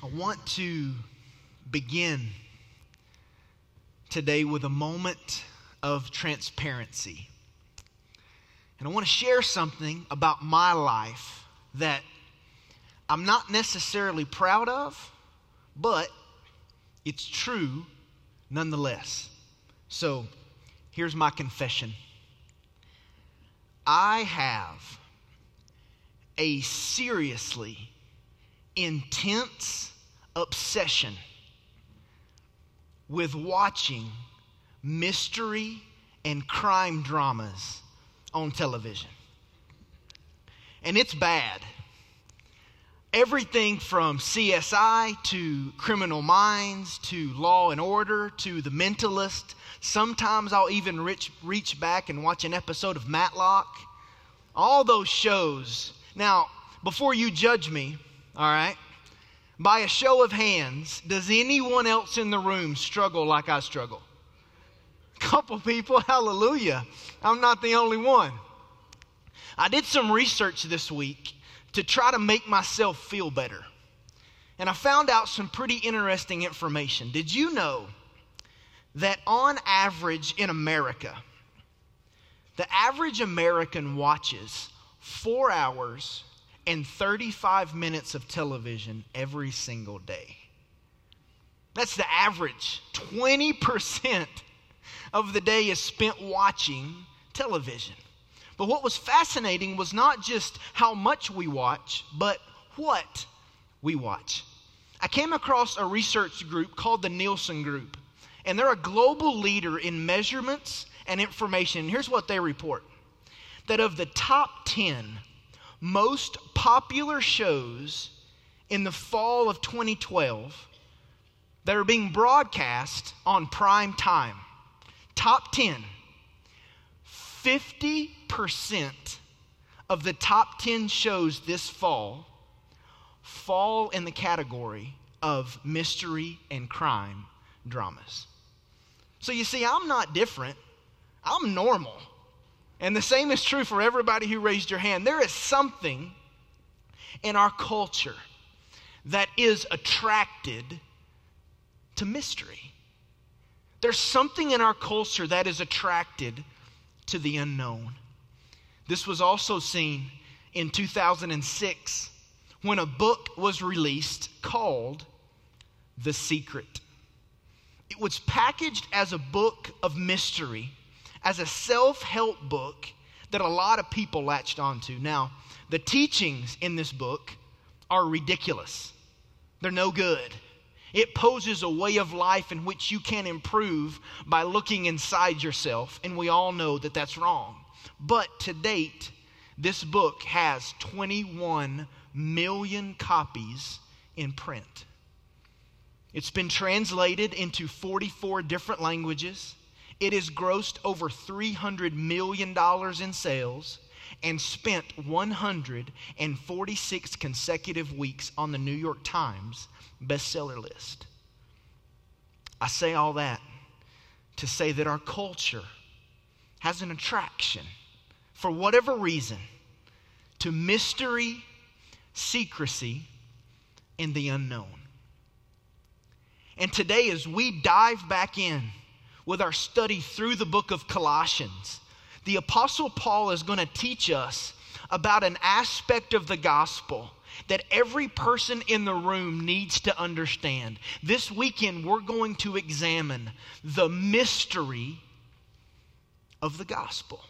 I want to begin today with a moment of transparency. And I want to share something about my life that I'm not necessarily proud of, but it's true nonetheless. So here's my confession. I have a seriously intense obsession with watching mystery and crime dramas on television. And it's bad. Everything from CSI to Criminal Minds to Law and Order to The Mentalist. Sometimes I'll even reach back and watch an episode of Matlock. All those shows. Now, before you judge me, all right, by a show of hands, does anyone else in the room struggle like I struggle? Couple people, hallelujah. I'm not the only one. I did some research this week to try to make myself feel better. And I found out some pretty interesting information. Did you know that on average in America, the average American watches 4 hours and 35 minutes of television every single day? That's the average. 20% of the day is spent watching television. But what was fascinating was not just how much we watch, but what we watch. I came across a research group called the Nielsen Group, and they're a global leader in measurements and information. Here's what they report, that of the top 10 most popular shows in the fall of 2012 that are being broadcast on prime time, top 10, 50% of the top 10 shows this fall in the category of mystery and crime dramas. So you see, I'm not different. I'm normal. And the same is true for everybody who raised your hand. There is something in our culture that is attracted to mystery. There's something in our culture that is attracted to the unknown. This was also seen in 2006 when a book was released called The Secret. It was packaged as a book of mystery, as a self-help book that a lot of people latched onto. Now, the teachings in this book are ridiculous. They're no good. It poses a way of life in which you can improve by looking inside yourself, and we all know that that's wrong. But to date, this book has 21 million copies in print. It's been translated into 44 different languages. It has grossed over $300 million in sales and spent 146 consecutive weeks on the New York Times bestseller list. I say all that to say that our culture has an attraction, for whatever reason, to mystery, secrecy, and the unknown. And today, as we dive back in with our study through the book of Colossians, the Apostle Paul is going to teach us about an aspect of the gospel that every person in the room needs to understand. This weekend, we're going to examine the mystery of the gospel.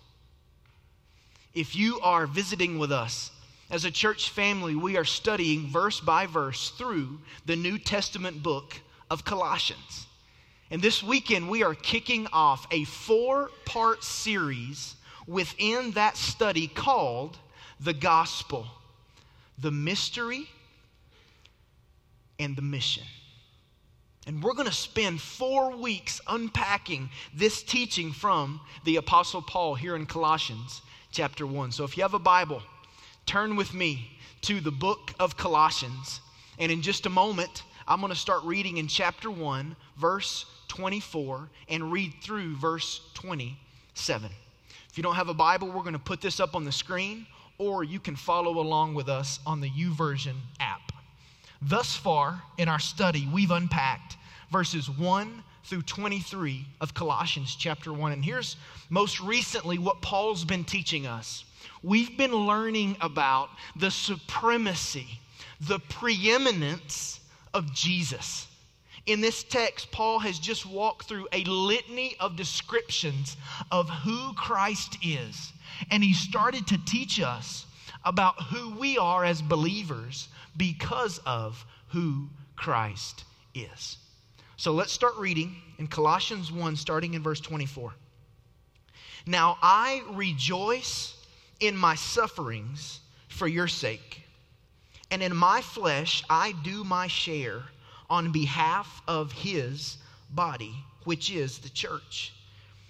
If you are visiting with us as a church family, we are studying verse by verse through the New Testament book of Colossians. And this weekend, we are kicking off a 4-part series within that study called The Gospel: The Mystery and the Mission. And we're going to spend 4 weeks unpacking this teaching from the Apostle Paul here in Colossians chapter 1. So if you have a Bible, turn with me to the book of Colossians. And in just a moment, I'm going to start reading in chapter 1, verse 24, and read through verse 27. If you don't have a Bible, we're going to put this up on the screen, or you can follow along with us on the YouVersion app. Thus far in our study, we've unpacked verses 1 through 23 of Colossians chapter 1. And here's most recently what Paul's been teaching us. We've been learning about the supremacy, the preeminence of Jesus. In this text, Paul has just walked through a litany of descriptions of who Christ is. And he started to teach us about who we are as believers because of who Christ is. So let's start reading in Colossians 1, starting in verse 24. Now I rejoice in my sufferings for your sake, and in my flesh I do my share on behalf of his body, which is the church,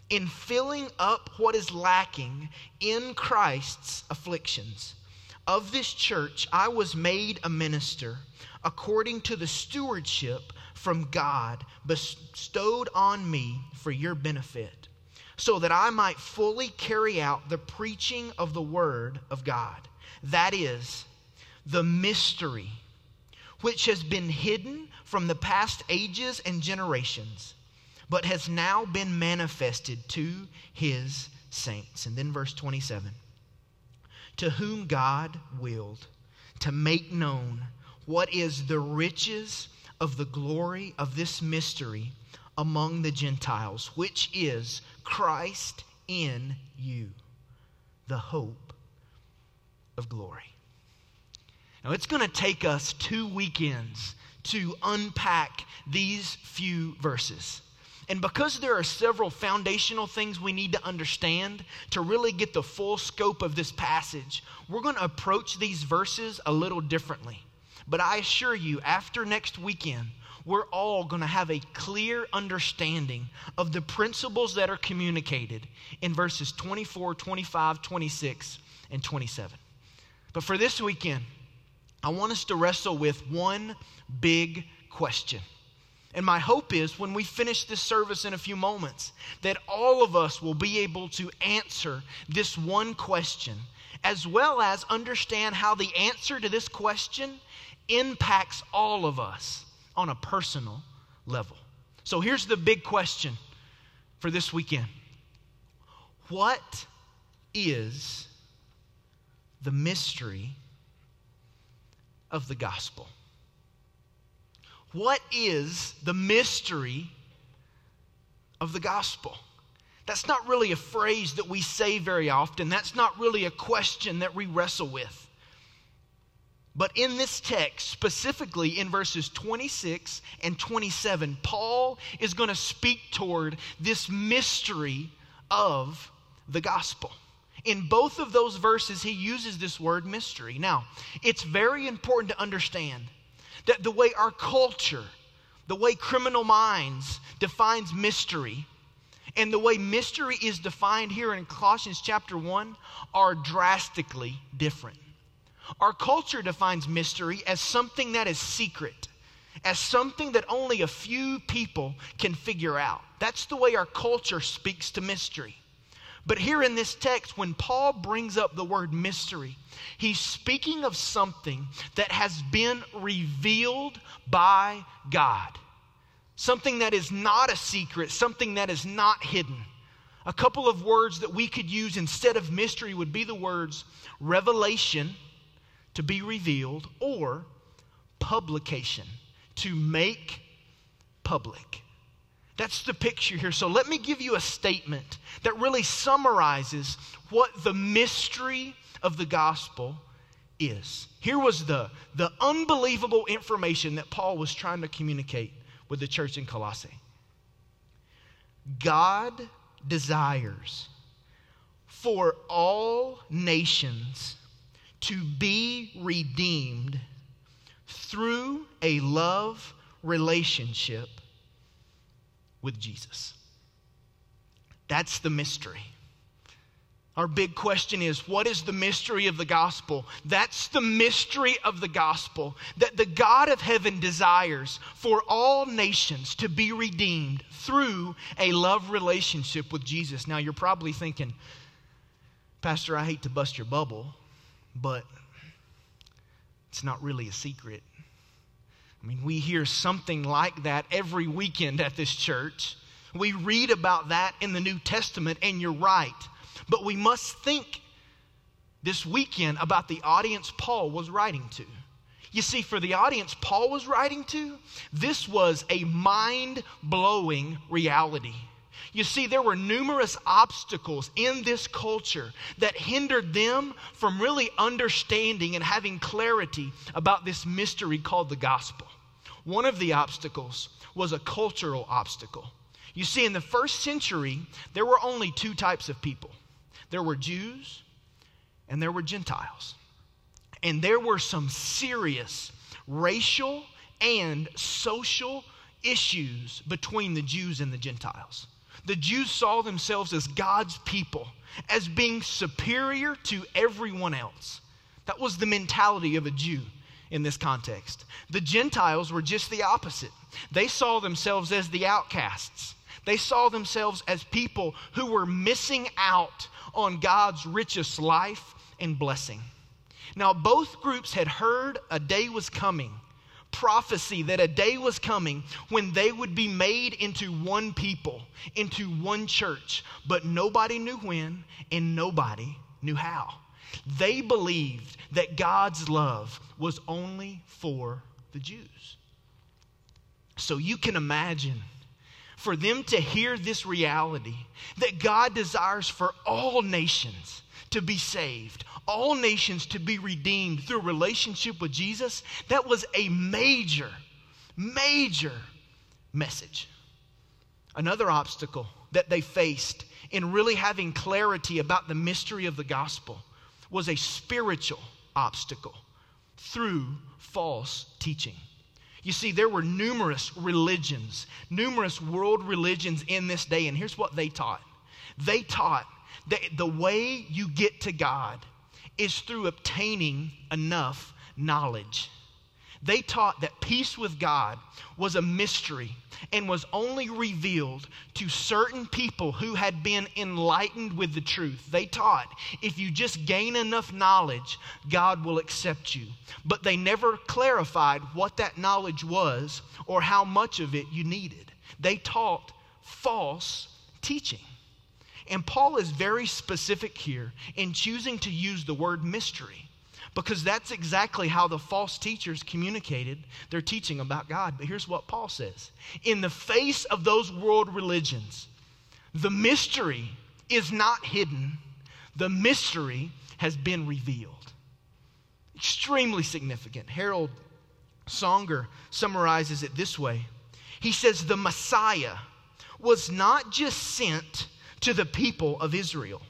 in filling up what is lacking in Christ's afflictions. Of this church I was made a minister according to the stewardship from God bestowed on me for your benefit, so that I might fully carry out the preaching of the word of God. That is, the mystery which has been hidden from the past ages and generations, but has now been manifested to his saints. And then verse 27. To whom God willed to make known what is the riches of the glory of this mystery among the Gentiles, which is Christ in you, the hope of glory. Now, it's going to take us 2 weekends to unpack these few verses. And because there are several foundational things we need to understand to really get the full scope of this passage, we're going to approach these verses a little differently. But I assure you, after next weekend, we're all going to have a clear understanding of the principles that are communicated in verses 24, 25, 26, and 27. But for this weekend, I want us to wrestle with one big question. And my hope is when we finish this service in a few moments, that all of us will be able to answer this one question, as well as understand how the answer to this question impacts all of us on a personal level. So here's the big question for this weekend. What is the mystery of the gospel? What is the mystery of the gospel? That's not really a phrase that we say very often. That's not really a question that we wrestle with. But in this text, specifically in verses 26 and 27, Paul is going to speak toward this mystery of the gospel. In both of those verses, he uses this word mystery. Now, it's very important to understand that the way our culture, the way Criminal Minds defines mystery, and the way mystery is defined here in Colossians chapter 1 are drastically different. Our culture defines mystery as something that is secret, as something that only a few people can figure out. That's the way our culture speaks to mystery. But here in this text, when Paul brings up the word mystery, he's speaking of something that has been revealed by God. Something that is not a secret, something that is not hidden. A couple of words that we could use instead of mystery would be the words revelation, to be revealed, or publication, to make public. That's the picture here. So let me give you a statement that really summarizes what the mystery of the gospel is. Here was the unbelievable information that Paul was trying to communicate with the church in Colossae. God desires for all nations to be redeemed through a love relationship with Jesus. That's the mystery. Our big question is, what is the mystery of the gospel? That's the mystery of the gospel, that the God of heaven desires for all nations to be redeemed through a love relationship with Jesus. Now, you're probably thinking, Pastor, I hate to bust your bubble, but it's not really a secret. I mean, we hear something like that every weekend at this church. We read about that in the New Testament, and you're right. But we must think this weekend about the audience Paul was writing to. You see, for the audience Paul was writing to, this was a mind-blowing reality. You see, there were numerous obstacles in this culture that hindered them from really understanding and having clarity about this mystery called the gospel. One of the obstacles was a cultural obstacle. You see, in the first century, there were only two types of people. There were Jews and there were Gentiles. And there were some serious racial and social issues between the Jews and the Gentiles. The Jews saw themselves as God's people, as being superior to everyone else. That was the mentality of a Jew in this context. The Gentiles were just the opposite. They saw themselves as the outcasts. They saw themselves as people who were missing out on God's richest life and blessing. Now, both groups had heard a day was coming, prophecy that a day was coming when they would be made into one people, into one church, but nobody knew when and nobody knew how. They believed that God's love was only for the Jews. So you can imagine for them to hear this reality that God desires for all nations to be saved, all nations to be redeemed through relationship with Jesus, that was a major, major message. Another obstacle that they faced in really having clarity about the mystery of the gospel was a spiritual obstacle through false teaching. You see, there were numerous religions, numerous world religions in this day, and here's what they taught. They taught that the way you get to God is through obtaining enough knowledge. They taught that peace with God was a mystery and was only revealed to certain people who had been enlightened with the truth. They taught if you just gain enough knowledge, God will accept you. But they never clarified what that knowledge was or how much of it you needed. They taught false teaching. And Paul is very specific here in choosing to use the word mystery, because that's exactly how the false teachers communicated their teaching about God. But here's what Paul says. In the face of those world religions, the mystery is not hidden. The mystery has been revealed. Extremely significant. Harold Songer summarizes it this way. He says the Messiah was not just sent to the people of Israel.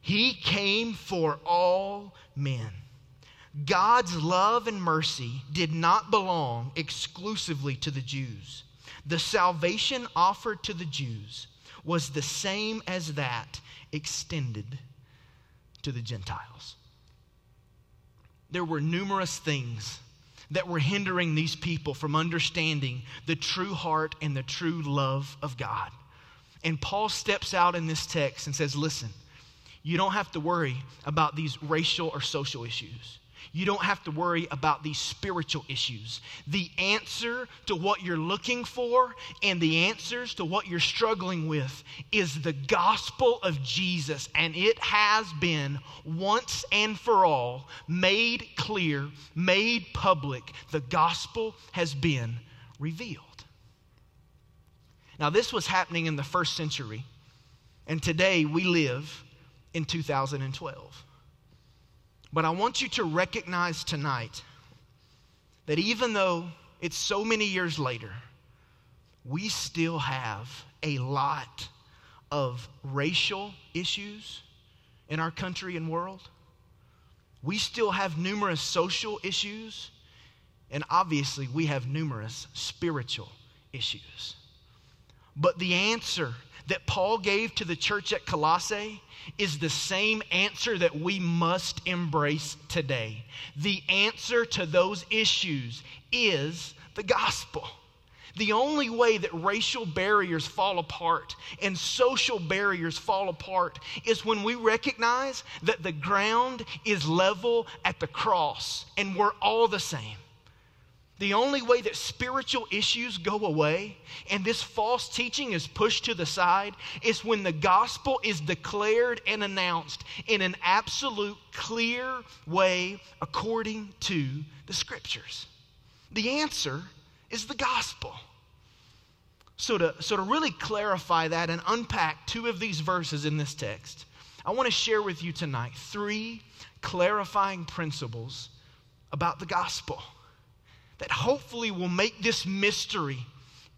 He came for all men. God's love and mercy did not belong exclusively to the Jews. The salvation offered to the Jews was the same as that extended to the Gentiles. There were numerous things that were hindering these people from understanding the true heart and the true love of God. And Paul steps out in this text and says, listen, you don't have to worry about these racial or social issues. You don't have to worry about these spiritual issues. The answer to what you're looking for and the answers to what you're struggling with is the gospel of Jesus, and it has been once and for all made clear, made public. The gospel has been revealed. Now, this was happening in the first century, and today we live in 2012. But I want you to recognize tonight that even though it's so many years later, we still have a lot of racial issues in our country and world. We still have numerous social issues, and obviously we have numerous spiritual issues. But the answer that Paul gave to the church at Colossae is the same answer that we must embrace today. The answer to those issues is the gospel. The only way that racial barriers fall apart and social barriers fall apart is when we recognize that the ground is level at the cross and we're all the same. The only way that spiritual issues go away and this false teaching is pushed to the side is when the gospel is declared and announced in an absolute clear way according to the scriptures. The answer is the gospel. So to really clarify that and unpack two of these verses in this text, I want to share with you tonight three clarifying principles about the gospel that hopefully will make this mystery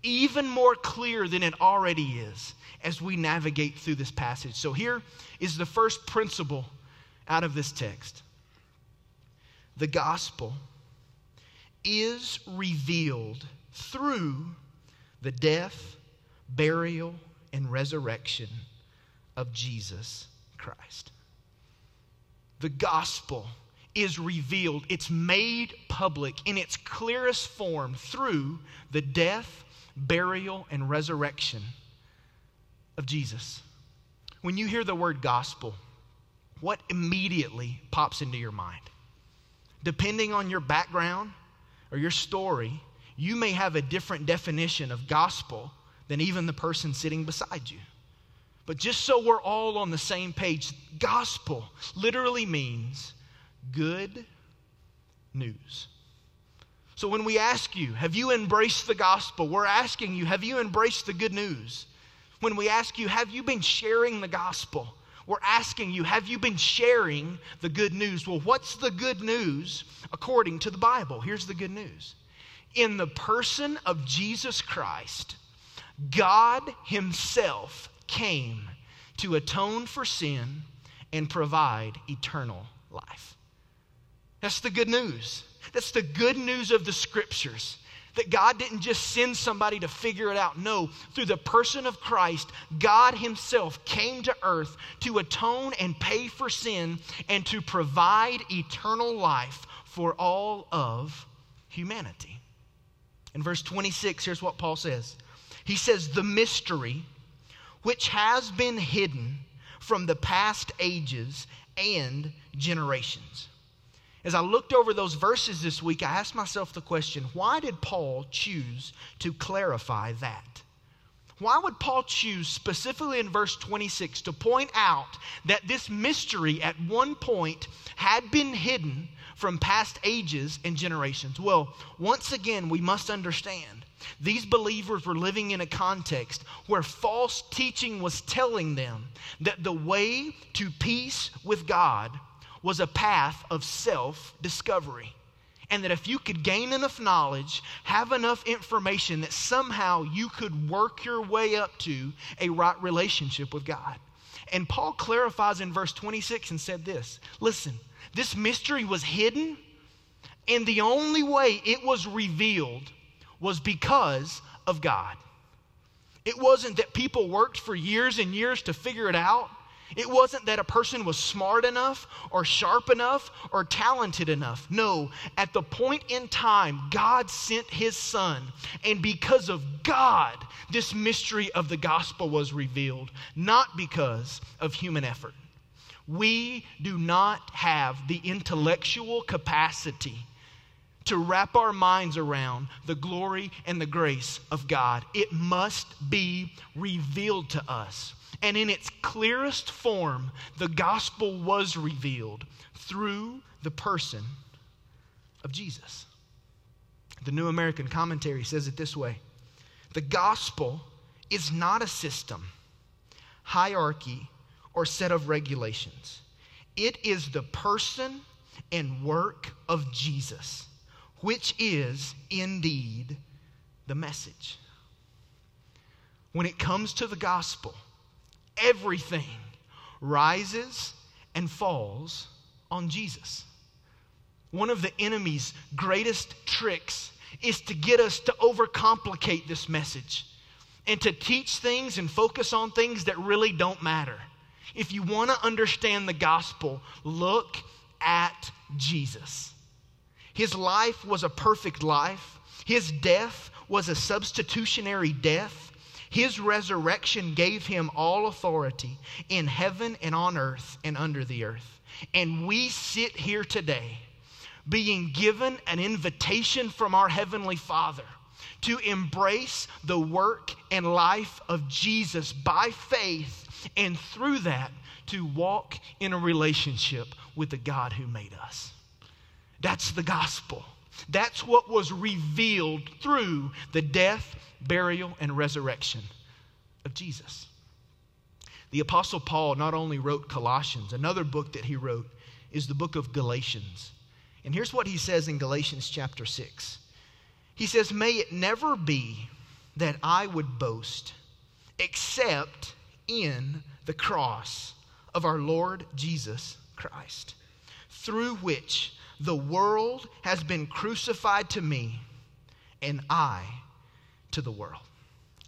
even more clear than it already is as we navigate through this passage. So here is the first principle out of this text. The gospel is revealed through the death, burial, and resurrection of Jesus Christ. The gospel is revealed, it's made public in its clearest form through the death, burial, and resurrection of Jesus. When you hear the word gospel, what immediately pops into your mind? Depending on your background or your story, you may have a different definition of gospel than even the person sitting beside you. But just so we're all on the same page, gospel literally means good news. So when we ask you, have you embraced the gospel? We're asking you, have you embraced the good news? When we ask you, have you been sharing the gospel? We're asking you, have you been sharing the good news? Well, what's the good news according to the Bible? Here's the good news. In the person of Jesus Christ, God Himself came to atone for sin and provide eternal life. That's the good news. That's the good news of the scriptures, that God didn't just send somebody to figure it out. No, through the person of Christ, God Himself came to earth to atone and pay for sin and to provide eternal life for all of humanity. In verse 26, here's what Paul says. He says, the mystery which has been hidden from the past ages and generations. As I looked over those verses this week, I asked myself the question, why did Paul choose to clarify that? Why would Paul choose specifically in verse 26 to point out that this mystery at one point had been hidden from past ages and generations? Well, once again, we must understand these believers were living in a context where false teaching was telling them that the way to peace with God was a path of self-discovery. And that if you could gain enough knowledge, have enough information, that somehow you could work your way up to a right relationship with God. And Paul clarifies in verse 26 and said this, listen, this mystery was hidden, and the only way it was revealed was because of God. It wasn't that people worked for years and years to figure it out. It wasn't that a person was smart enough or sharp enough or talented enough. No, at the point in time, God sent His Son. And because of God, this mystery of the gospel was revealed, not because of human effort. We do not have the intellectual capacity to wrap our minds around the glory and the grace of God. It must be revealed to us. And in its clearest form, the gospel was revealed through the person of Jesus. The New American Commentary says it this way: the gospel is not a system, hierarchy, or set of regulations. It is the person and work of Jesus, which is indeed the message. When it comes to the gospel, everything rises and falls on Jesus. One of the enemy's greatest tricks is to get us to overcomplicate this message and to teach things and focus on things that really don't matter. If you want to understand the gospel, look at Jesus. His life was a perfect life. His death was a substitutionary death. His resurrection gave Him all authority in heaven and on earth and under the earth. And we sit here today being given an invitation from our Heavenly Father to embrace the work and life of Jesus by faith, and through that, to walk in a relationship with the God who made us. That's the gospel. That's what was revealed through the death, burial, and resurrection of Jesus. The Apostle Paul not only wrote Colossians, another book that he wrote is the book of Galatians. And here's what he says in Galatians chapter 6. He says, "May it never be that I would boast except in the cross of our Lord Jesus Christ, through which the world has been crucified to me and I to the world."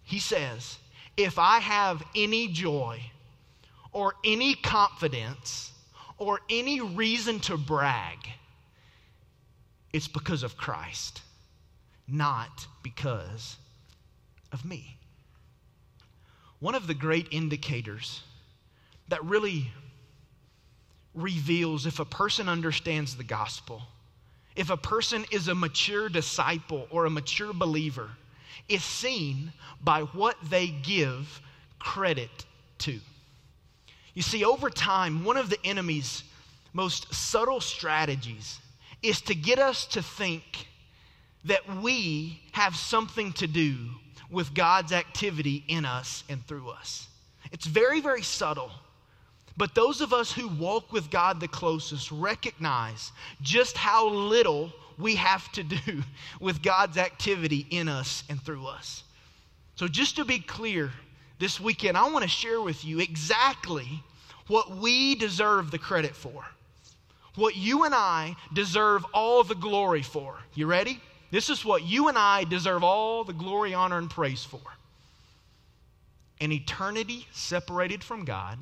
He says, if I have any joy or any confidence or any reason to brag, it's because of Christ, not because of me. One of the great indicators that really reveals if a person understands the gospel, if a person is a mature disciple or a mature believer, is seen by what they give credit to. You see, over time, one of the enemy's most subtle strategies is to get us to think that we have something to do with God's activity in us and through us. It's very, very subtle. But those of us who walk with God the closest recognize just how little we have to do with God's activity in us and through us. So just to be clear, this weekend I want to share with you exactly what we deserve the credit for, what you and I deserve all the glory for. You ready? This is what you and I deserve all the glory, honor, and praise for. An eternity separated from God,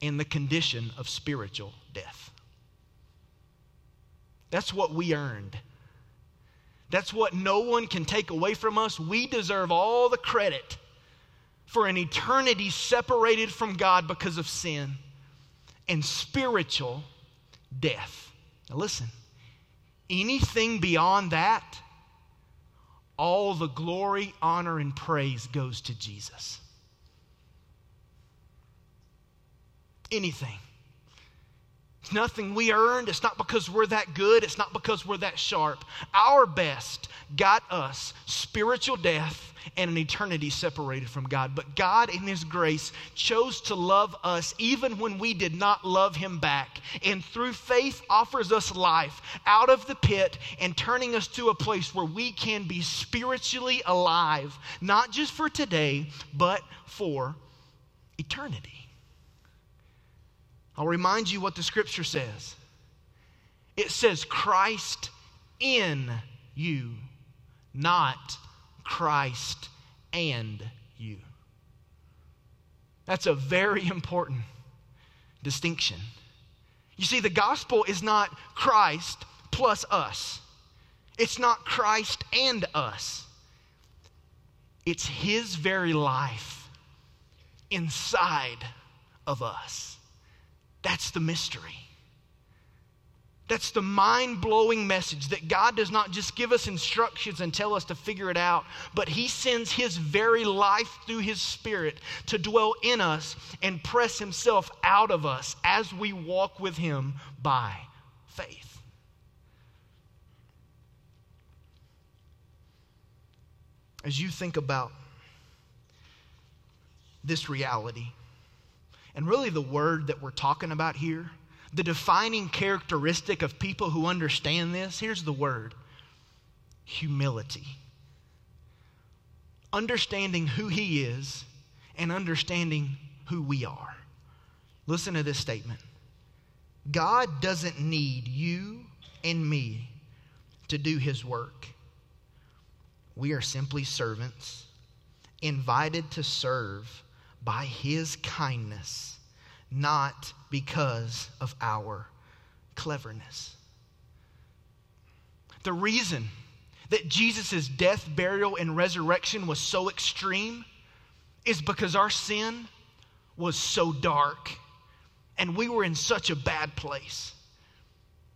in the condition of spiritual death. That's what we earned. That's what no one can take away from us. We deserve all the credit for an eternity separated from God because of sin and spiritual death. Now listen, anything beyond that, all the glory, honor, and praise goes to Jesus. Anything. It's nothing we earned. It's not because we're that good. It's not because we're that sharp. Our best got us spiritual death and an eternity separated from God. But God, in His grace, chose to love us even when we did not love Him back. And through faith offers us life out of the pit and turning us to a place where we can be spiritually alive, not just for today, but for eternity. I'll remind you what the scripture says. It says Christ in you, not Christ and you. That's a very important distinction. You see, the gospel is not Christ plus us. It's not Christ and us. It's His very life inside of us. That's the mystery. That's the mind-blowing message that God does not just give us instructions and tell us to figure it out, but He sends His very life through His Spirit to dwell in us and press Himself out of us as we walk with Him by faith. As you think about this reality, and really the word that we're talking about here, the defining characteristic of people who understand this, here's the word: humility. Understanding who He is and understanding who we are. Listen to this statement. God doesn't need you and me to do His work. We are simply servants, invited to serve by His kindness, not because of our cleverness. The reason that Jesus' death, burial, and resurrection was so extreme is because our sin was so dark and we were in such a bad place.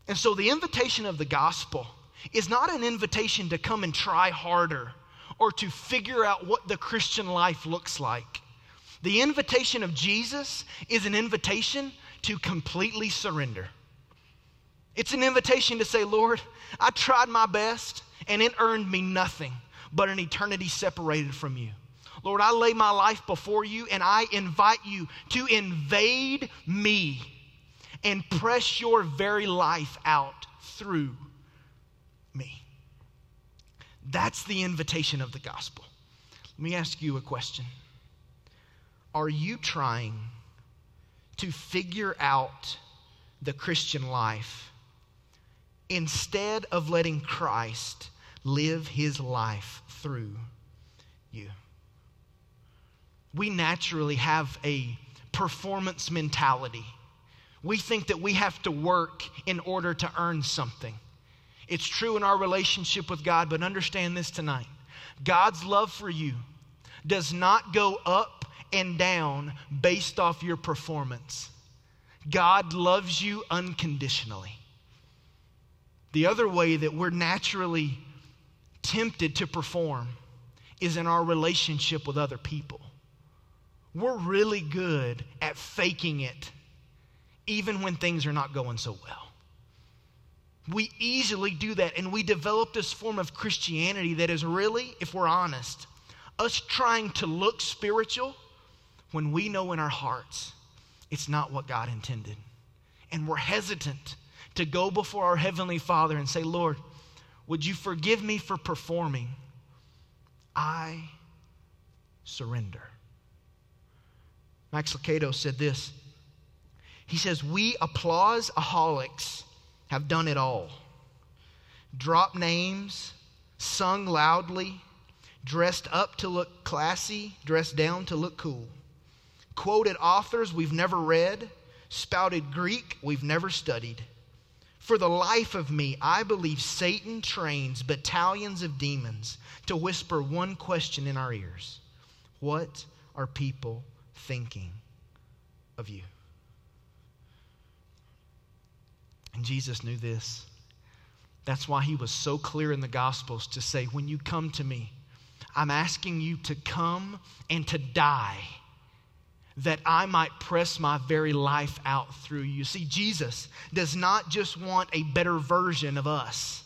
And so the invitation of the gospel is not an invitation to come and try harder or to figure out what the Christian life looks like. The invitation of Jesus is an invitation to completely surrender. It's an invitation to say, Lord, I tried my best and it earned me nothing but an eternity separated from you. Lord, I lay my life before you and I invite you to invade me and press your very life out through me. That's the invitation of the gospel. Let me ask you a question. Are you trying to figure out the Christian life instead of letting Christ live his life through you? We naturally have a performance mentality. We think that we have to work in order to earn something. It's true in our relationship with God, but understand this tonight. God's love for you does not go up and down based off your performance. God loves you unconditionally. The other way that we're naturally tempted to perform is in our relationship with other people. We're really good at faking it, even when things are not going so well. We easily do that, and we develop this form of Christianity that is really, if we're honest, us trying to look spiritual when we know in our hearts it's not what God intended. And we're hesitant to go before our Heavenly Father and say, Lord, would you forgive me for performing? I surrender. Max Lucado said this. He says, we applauseaholics have done it all. Drop names, sung loudly, dressed up to look classy, dressed down to look cool. Quoted authors we've never read, spouted Greek we've never studied. For the life of me, I believe Satan trains battalions of demons to whisper one question in our ears. What are people thinking of you? And Jesus knew this. That's why he was so clear in the Gospels to say, when you come to me, I'm asking you to come and to die, that I might press my very life out through you. See, Jesus does not just want a better version of us.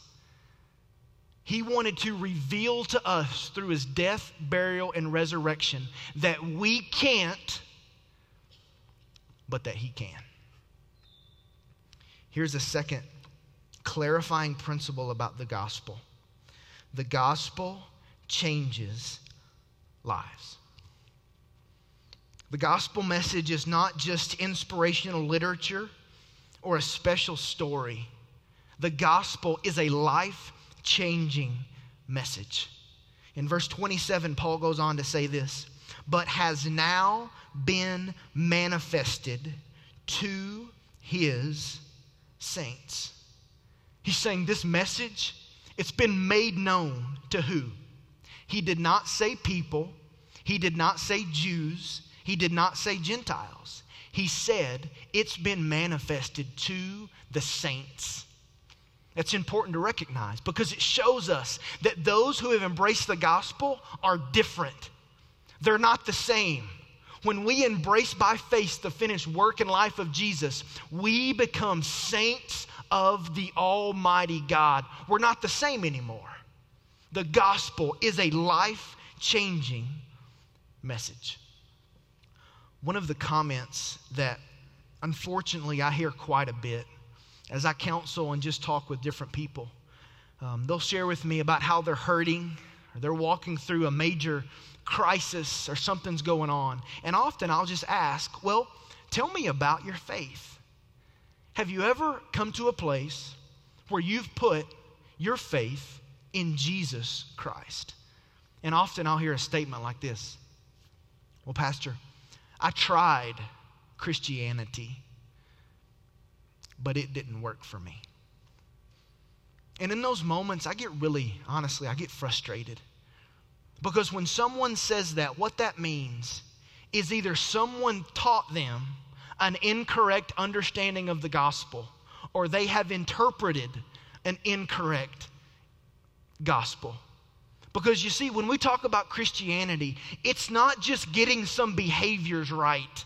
He wanted to reveal to us through his death, burial, and resurrection that we can't, but that he can. Here's a second clarifying principle about the gospel. The gospel changes lives. The gospel message is not just inspirational literature or a special story. The gospel is a life-changing message. In verse 27, Paul goes on to say this, but has now been manifested to his saints. He's saying this message, it's been made known to who? He did not say people. He did not say Jews. He did not say Gentiles. He said it's been manifested to the saints. That's important to recognize because it shows us that those who have embraced the gospel are different. They're not the same. When we embrace by faith the finished work and life of Jesus, we become saints of the Almighty God. We're not the same anymore. The gospel is a life-changing message. One of the comments that, unfortunately, I hear quite a bit as I counsel and just talk with different people, they'll share with me about how they're hurting or they're walking through a major crisis or something's going on. And often I'll just ask, well, tell me about your faith. Have you ever come to a place where you've put your faith in Jesus Christ? And often I'll hear a statement like this. Well, Pastor, I tried Christianity, but it didn't work for me. And in those moments, I get really, honestly, I get frustrated. Because when someone says that, what that means is either someone taught them an incorrect understanding of the gospel or they have interpreted an incorrect gospel. Because you see, when we talk about Christianity, it's not just getting some behaviors right.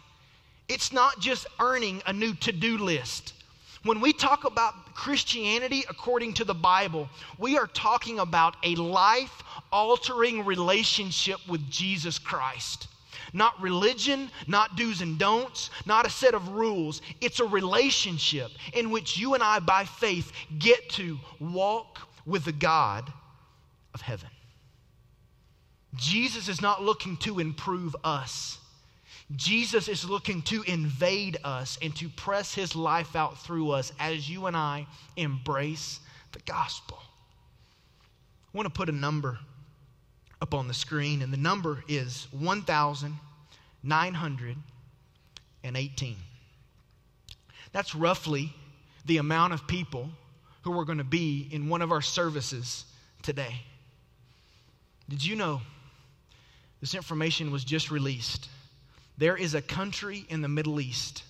It's not just earning a new to-do list. When we talk about Christianity according to the Bible, we are talking about a life-altering relationship with Jesus Christ. Not religion, not do's and don'ts, not a set of rules. It's a relationship in which you and I, by faith, get to walk with the God of heaven. Jesus is not looking to improve us. Jesus is looking to invade us and to press his life out through us as you and I embrace the gospel. I want to put a number up on the screen, and the number is 1,918. That's roughly the amount of people who are going to be in one of our services today. Did you know this information was just released? There is a country in the Middle East,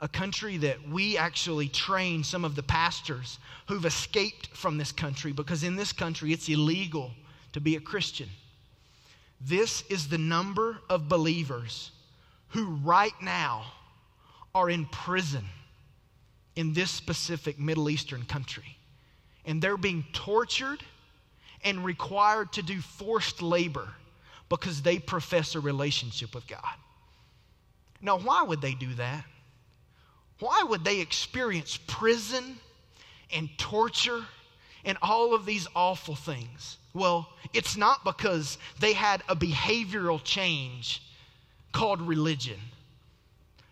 a country that we actually train some of the pastors who've escaped from this country, because in this country it's illegal to be a Christian. This is the number of believers who right now are in prison in this specific Middle Eastern country. And they're being tortured and required to do forced labor because they profess a relationship with God. Now, why would they do that? Why would they experience prison and torture and all of these awful things? Well, it's not because they had a behavioral change called religion.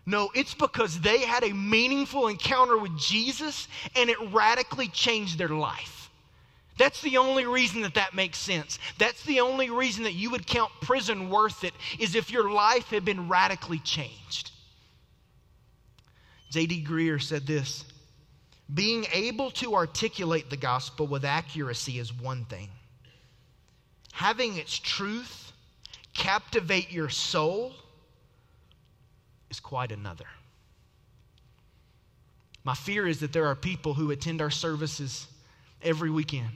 No, it's because they had a meaningful encounter with Jesus and it radically changed their life. That's the only reason that that makes sense. That's the only reason that you would count prison worth it, is if your life had been radically changed. J.D. Greear said this: being able to articulate the gospel with accuracy is one thing. Having its truth captivate your soul is quite another. My fear is that there are people who attend our services every weekend,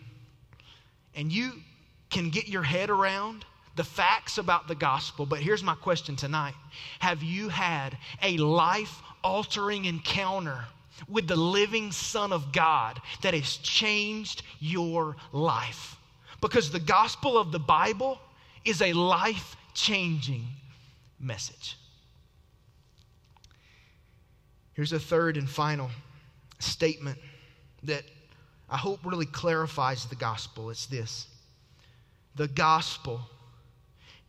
and you can get your head around the facts about the gospel, but here's my question tonight. Have you had a life-altering encounter with the living Son of God that has changed your life? Because the gospel of the Bible is a life-changing message. Here's a third and final statement that I hope really clarifies the gospel. It's this: the gospel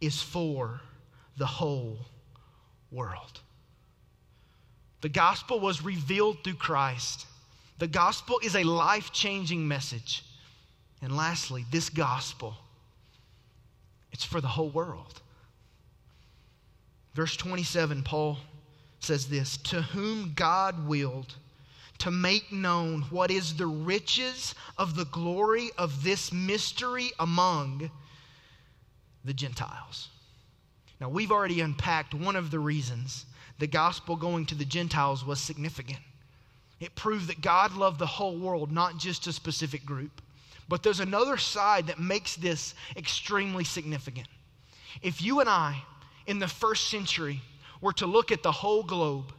is for the whole world. The gospel was revealed through Christ. The gospel is a life-changing message. And lastly, this gospel, it's for the whole world. Verse 27, Paul says this: to whom God willed to make known what is the riches of the glory of this mystery among the Gentiles. Now, we've already unpacked one of the reasons the gospel going to the Gentiles was significant. It proved that God loved the whole world, not just a specific group. But there's another side that makes this extremely significant. If you and I, in the first century, were to look at the whole globe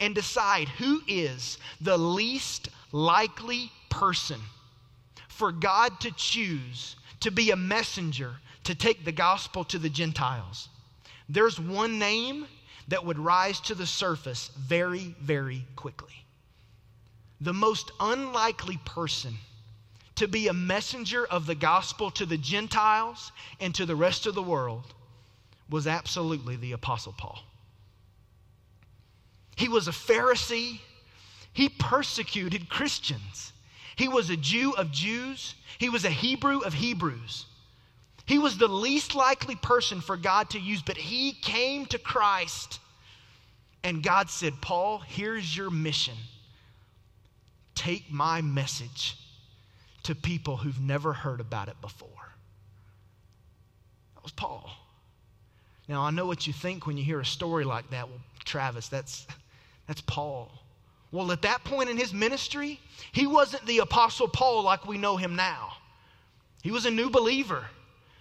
and decide who is the least likely person for God to choose to be a messenger to take the gospel to the Gentiles, there's one name that would rise to the surface very, very quickly. The most unlikely person to be a messenger of the gospel to the Gentiles and to the rest of the world was absolutely the Apostle Paul. He was a Pharisee. He persecuted Christians. He was a Jew of Jews. He was a Hebrew of Hebrews. He was the least likely person for God to use, but he came to Christ, and God said, Paul, here's your mission. Take my message to people who've never heard about it before. That was Paul. Now, I know what you think when you hear a story like that. Well, Travis, that's Paul. Well, at that point in his ministry, he wasn't the Apostle Paul like we know him now. He was a new believer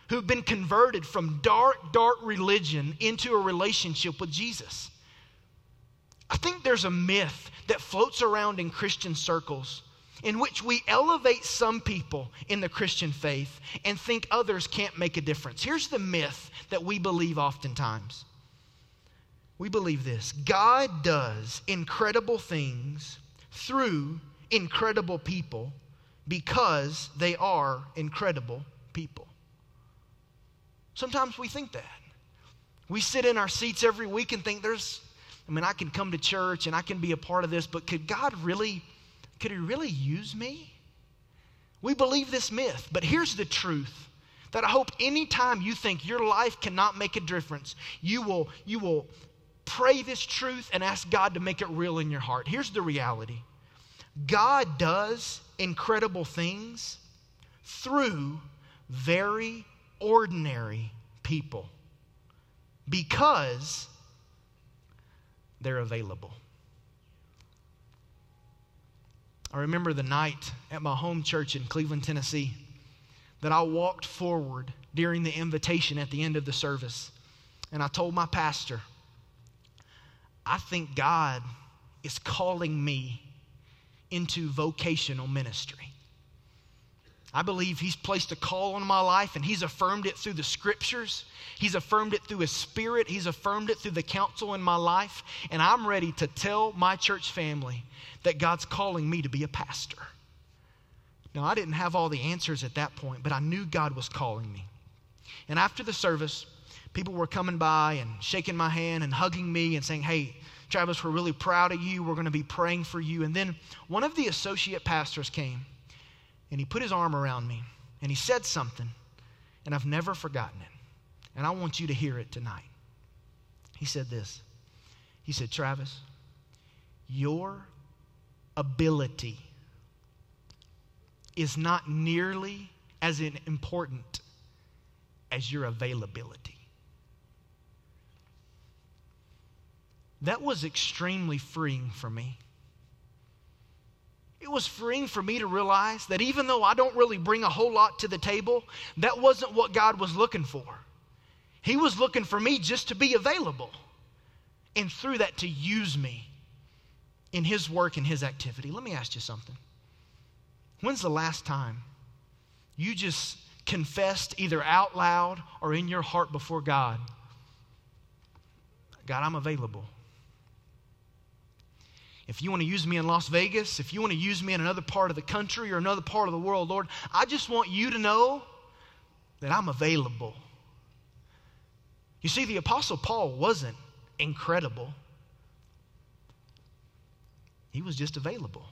who'd been converted from dark, dark religion into a relationship with Jesus. I think there's a myth that floats around in Christian circles in which we elevate some people in the Christian faith and think others can't make a difference. Here's the myth that we believe oftentimes. We believe this: God does incredible things through incredible people because they are incredible people. Sometimes we think that. We sit in our seats every week and think I can come to church and I can be a part of this, but could he really use me? We believe this myth, but here's the truth that I hope anytime you think your life cannot make a difference, you will pray this truth and ask God to make it real in your heart. Here's the reality. God does incredible things through very ordinary people because they're available. I remember the night at my home church in Cleveland, Tennessee, that I walked forward during the invitation at the end of the service, and I told my pastor, I think God is calling me into vocational ministry. I believe He's placed a call on my life, and He's affirmed it through the Scriptures. He's affirmed it through His Spirit. He's affirmed it through the counsel in my life. And I'm ready to tell my church family that God's calling me to be a pastor. Now, I didn't have all the answers at that point, but I knew God was calling me. And after the service, people were coming by and shaking my hand and hugging me and saying, hey, Travis, we're really proud of you. We're going to be praying for you. And then one of the associate pastors came, and he put his arm around me, and he said something, and I've never forgotten it. And I want you to hear it tonight. He said this. He said, Travis, your ability is not nearly as important as your availability. That was extremely freeing for me. It was freeing for me to realize that even though I don't really bring a whole lot to the table, that wasn't what God was looking for. He was looking for me just to be available, and through that to use me in His work and His activity. Let me ask you something. When's the last time you just confessed either out loud or in your heart before God, God, I'm available? If you want to use me in Las Vegas, if you want to use me in another part of the country or another part of the world, Lord, I just want you to know that I'm available. You see, the Apostle Paul wasn't incredible. He was just available.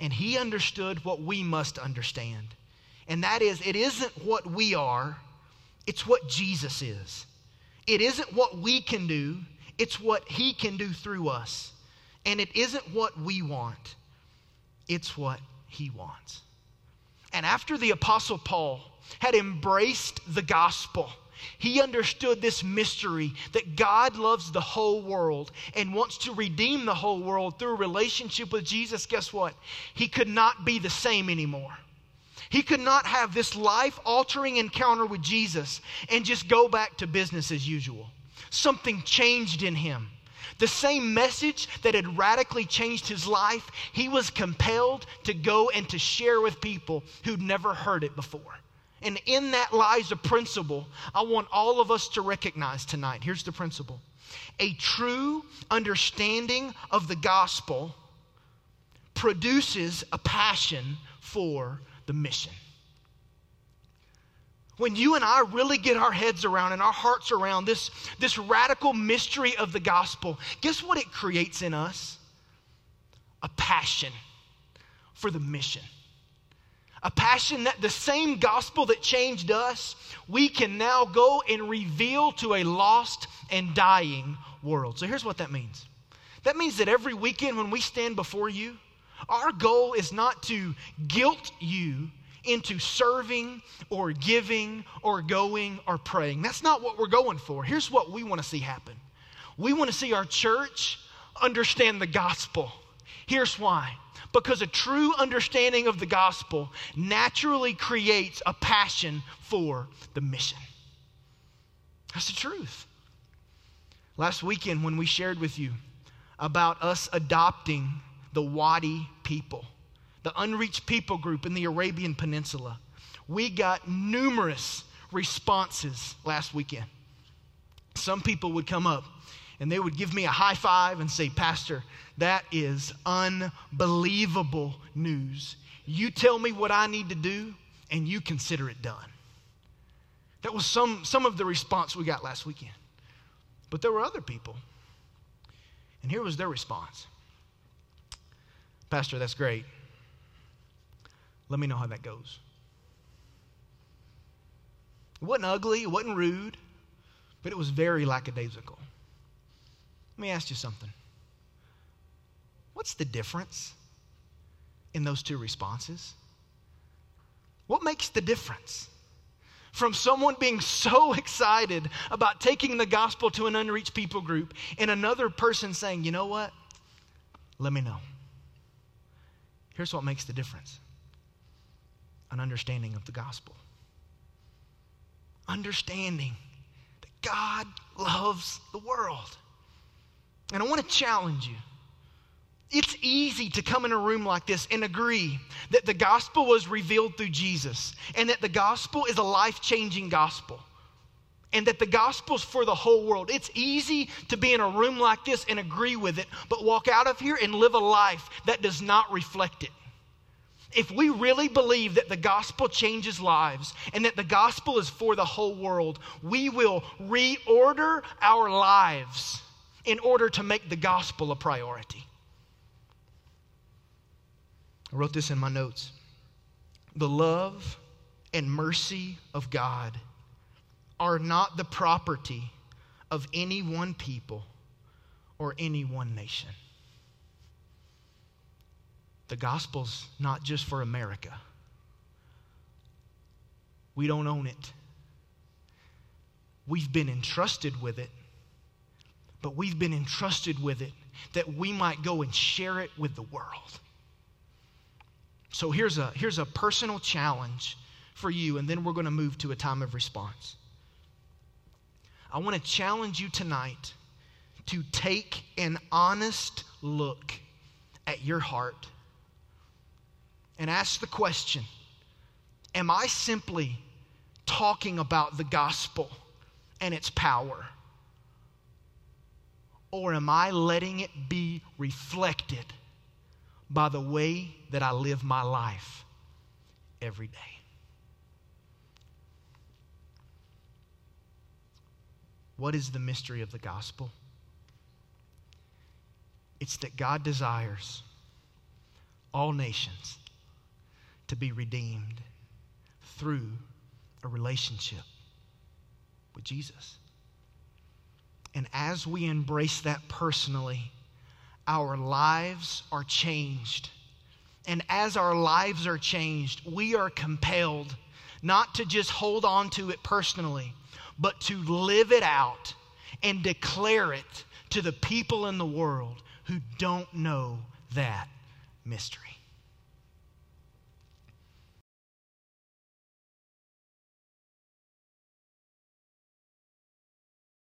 And he understood what we must understand. And that is, it isn't what we are, it's what Jesus is. It isn't what we can do, it's what He can do through us. And it isn't what we want, it's what He wants. And after the Apostle Paul had embraced the gospel, he understood this mystery that God loves the whole world and wants to redeem the whole world through a relationship with Jesus. Guess what? He could not be the same anymore. He could not have this life-altering encounter with Jesus and just go back to business as usual. Something changed in him. The same message that had radically changed his life, he was compelled to go and to share with people who'd never heard it before. And in that lies a principle I want all of us to recognize tonight. Here's the principle. A true understanding of the gospel produces a passion for the mission. When you and I really get our heads around and our hearts around this radical mystery of the gospel, guess what it creates in us? A passion for the mission. A passion that the same gospel that changed us, we can now go and reveal to a lost and dying world. So here's what that means. That means that every weekend when we stand before you, our goal is not to guilt you into serving or giving or going or praying. That's not what we're going for. Here's what we want to see happen. We want to see our church understand the gospel. Here's why. Because a true understanding of the gospel naturally creates a passion for the mission. That's the truth. Last weekend when we shared with you about us adopting the Wadi people, the unreached people group in the Arabian Peninsula, we got numerous responses last weekend. Some people would come up and they would give me a high five and say, "Pastor, that is unbelievable news. You tell me what I need to do and you consider it done." That was some of the response we got last weekend. But there were other people. And here was their response. "Pastor, that's great. Let me know how that goes." It wasn't ugly, it wasn't rude, but it was very lackadaisical. Let me ask you something. What's the difference in those two responses? What makes the difference from someone being so excited about taking the gospel to an unreached people group and another person saying, "You know what? Let me know"? Here's what makes the difference. An understanding of the gospel. Understanding that God loves the world. And I want to challenge you. It's easy to come in a room like this and agree that the gospel was revealed through Jesus and that the gospel is a life-changing gospel and that the gospel's for the whole world. It's easy to be in a room like this and agree with it, but walk out of here and live a life that does not reflect it. If we really believe that the gospel changes lives and that the gospel is for the whole world, we will reorder our lives in order to make the gospel a priority. I wrote this in my notes. The love and mercy of God are not the property of any one people or any one nation. The gospel's not just for America. We don't own it. We've been entrusted with it, but we've been entrusted with it that we might go and share it with the world. So here's a personal challenge for you, and then we're going to move to a time of response. I want to challenge you tonight to take an honest look at your heart and ask the question, am I simply talking about the gospel and its power? Or am I letting it be reflected by the way that I live my life every day? What is the mystery of the gospel? It's that God desires all nations to be redeemed through a relationship with Jesus. And as we embrace that personally, our lives are changed. And as our lives are changed, we are compelled not to just hold on to it personally, but to live it out and declare it to the people in the world who don't know that mystery.